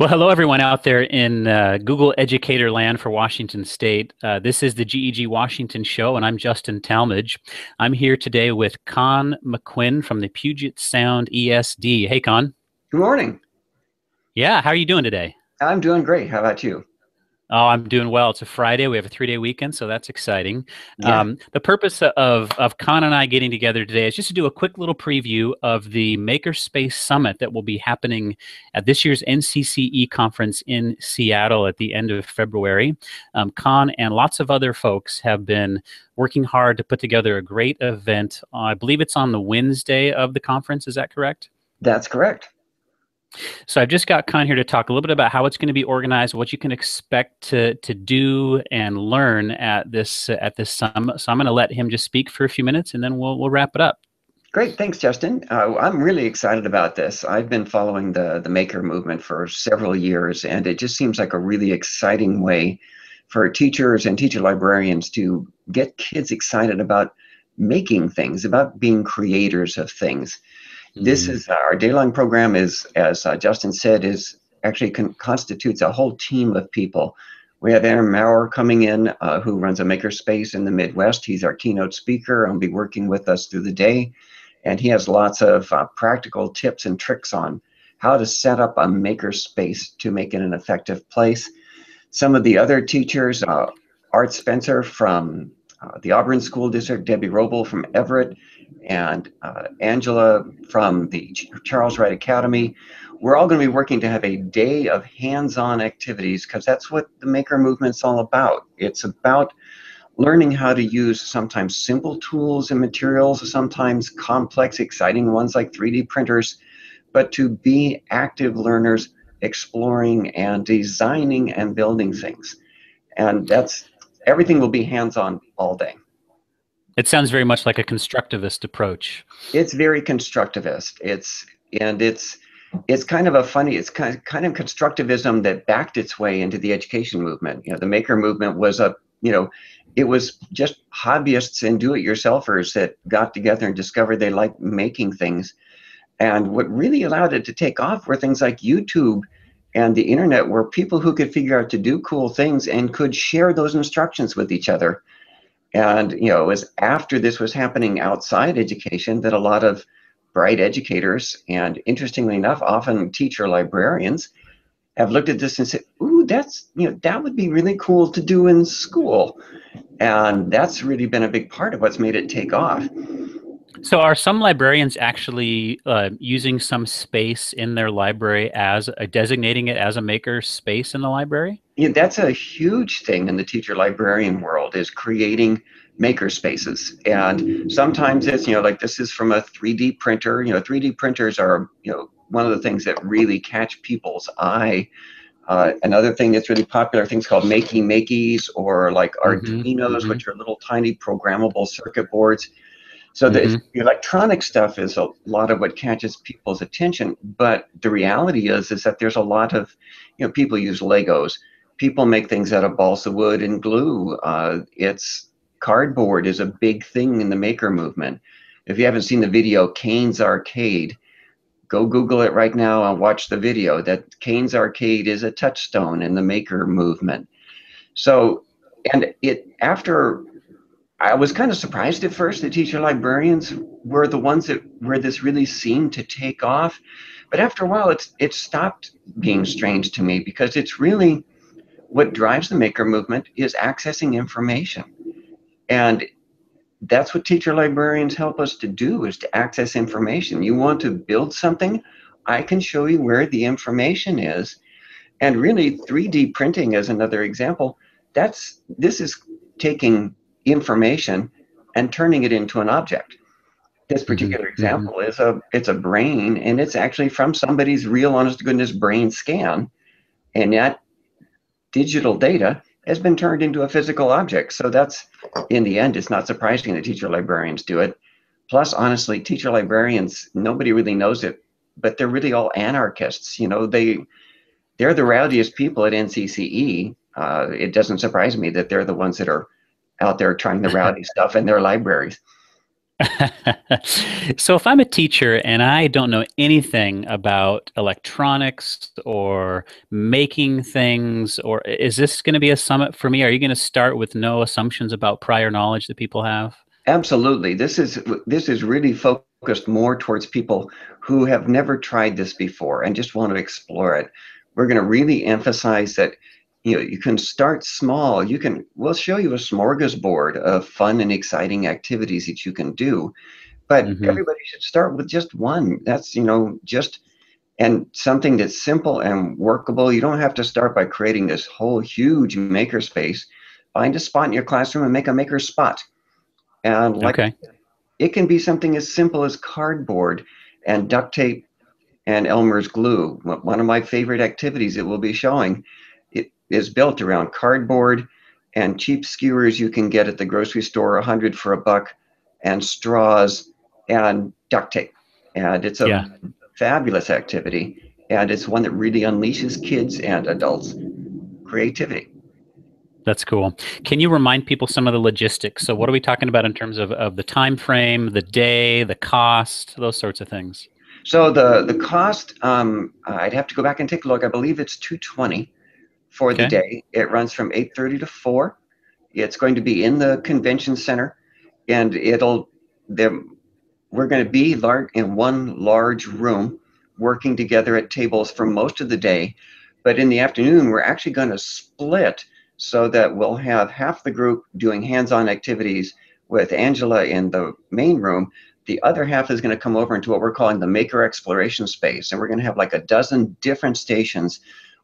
Well, hello everyone out there in Google Educator land for Washington State. This is the GEG Washington Show, and I'm Justin Talmadge. I'm here today with Kahn McQuinn from the Puget Sound ESD. Hey, Kahn. Good morning. Yeah, how are you doing today? I'm doing great. How about you? Oh, I'm doing well. It's a Friday. We have a three-day weekend, so that's exciting. Yeah. The purpose of Kahn and I getting together today is just to do a quick little preview of the Makerspace Summit that will be happening at this year's NCCE conference in Seattle at the end of February. Kahn and lots of other folks have been working hard to put together a great event. I believe it's on the Wednesday of the conference. Is that correct? That's correct. So I've just got Kahn here to talk a little bit about how it's going to be organized, what you can expect to do and learn at this summit. So I'm going to let him just speak for a few minutes, and then we'll wrap it up. Great. Thanks, Justin. I'm really excited about this. I've been following the maker movement for several years, and it just seems like a really exciting way for teachers and teacher librarians to get kids excited about making things, about being creators of things. This is our day-long program is, as Justin said, is actually constitutes a whole team of people. We have Aaron Maurer coming in, who runs a makerspace in the Midwest. He's our keynote speaker and will be working with us through the day. And he has lots of practical tips and tricks on how to set up a makerspace to make it an effective place. Some of the other teachers, Art Spencer from the Auburn School District, Debbie Roble from Everett, and Angela from the Charles Wright Academy. We're all going to be working to have a day of hands-on activities, because that's what the maker movement's all about. It's about learning how to use sometimes simple tools and materials, sometimes complex, exciting ones like 3D printers, but to be active learners exploring and designing and building things. And that's everything will be hands-on all day. It sounds very much like a constructivist approach. It's very constructivist. It's kind of a funny, it's kind of constructivism that backed its way into the education movement. You know, the maker movement was it was just hobbyists and do-it-yourselfers that got together and discovered they liked making things. And what really allowed it to take off were things like YouTube and the internet, where people who could figure out to do cool things and could share those instructions with each other. And, you know, it was after this was happening outside education that a lot of bright educators and, interestingly enough, often teacher librarians have looked at this and said, ooh, that's, you know, that would be really cool to do in school. And that's really been a big part of what's made it take off. So are some librarians actually using some space in their library as, designating it as a maker space in the library? Yeah, that's a huge thing in the teacher librarian world, is creating maker spaces. And sometimes it's, you know, like this is from a 3D printer. You know, 3D printers are, you know, one of the things that really catch people's eye. Another thing that's really popular, things called Makey Makeys, or like Arduinos, which are little tiny programmable circuit boards. So the electronic stuff is a lot of what catches people's attention, but the reality is that there's a lot of, you know, people use Legos. People make things out of balsa wood and glue. It's cardboard is a big thing in the maker movement. If you haven't seen the video, Kane's Arcade, go Google it right now and watch the video. That Kane's Arcade is a touchstone in the maker movement. So, and it, after, I was kind of surprised at first that teacher librarians were the ones that where this really seemed to take off. But after a while, it stopped being strange to me, because it's really what drives the maker movement is accessing information. And that's what teacher librarians help us to do, is to access information. You want to build something, I can show you where the information is. And really, 3D printing is another example. This is taking information and turning it into an object. This particular example is it's a brain, and it's actually from somebody's real, honest to goodness brain scan, and that digital data has been turned into a physical object. So that's, in the end, it's not surprising that teacher librarians do it. Plus, honestly, teacher librarians, nobody really knows it, but they're really all anarchists. You know, they're the rowdiest people at NCCE. It doesn't surprise me that they're the ones that are out there trying the rowdy stuff in their libraries. So if I'm a teacher and I don't know anything about electronics or making things, or is this going to be a summit for me? Are you going to start with no assumptions about prior knowledge that people have? Absolutely. This is really focused more towards people who have never tried this before and just want to explore it. We're going to really emphasize that you can start small. We'll show you a smorgasbord of fun and exciting activities that you can do, but everybody should start with just one. That's, and something that's simple and workable. You don't have to start by creating this whole huge maker space. Find a spot in your classroom and make a maker spot. And it can be something as simple as cardboard and duct tape and Elmer's glue. One of my favorite activities that we'll be showing is built around cardboard and cheap skewers you can get at the grocery store, 100 for $1, and straws and duct tape. And it's a fabulous activity. And it's one that really unleashes kids and adults' creativity. That's cool. Can you remind people some of the logistics? So what are we talking about in terms of the time frame, the day, the cost, those sorts of things? So the cost, I'd have to go back and take a look. I believe it's $220. For the day. It runs from 8:30 to 4. It's going to be in the convention center, and we're going to be in one large room working together at tables for most of the day. But in the afternoon, we're actually going to split so that we'll have half the group doing hands-on activities with Angela in the main room. The other half is going to come over into what we're calling the Maker Exploration Space, and we're going to have like a dozen different stations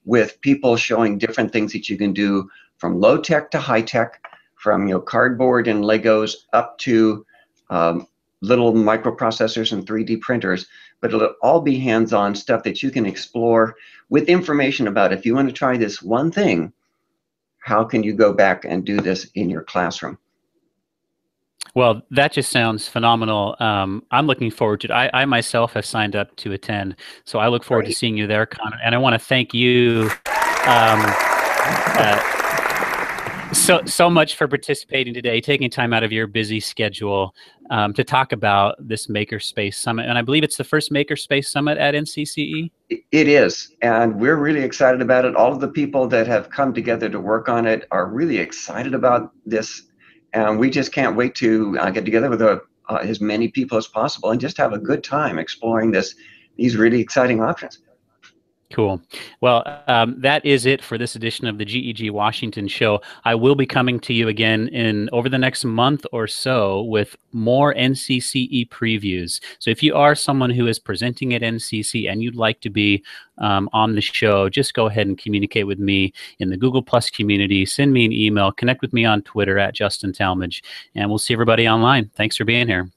with people showing different things that you can do, from low tech to high tech, from cardboard and Legos up to little microprocessors and 3D printers. But it'll all be hands-on stuff that you can explore with information about, if you want to try this one thing, how can you go back and do this in your classroom? Well, that just sounds phenomenal. I'm looking forward to it. I myself have signed up to attend, so I look forward to seeing you there, Kahn. And I want to thank you so much for participating today, taking time out of your busy schedule to talk about this Makerspace Summit. And I believe it's the first Makerspace Summit at NCCE? It is, and we're really excited about it. All of the people that have come together to work on it are really excited about this. And we just can't wait to get together with as many people as possible and just have a good time exploring these really exciting options. Cool. Well, that is it for this edition of the GEG Washington Show. I will be coming to you again over the next month or so with more NCCE previews. So if you are someone who is presenting at NCCE and you'd like to be on the show, just go ahead and communicate with me in the Google+ community. Send me an email. Connect with me on Twitter @JustinTalmadge, and we'll see everybody online. Thanks for being here.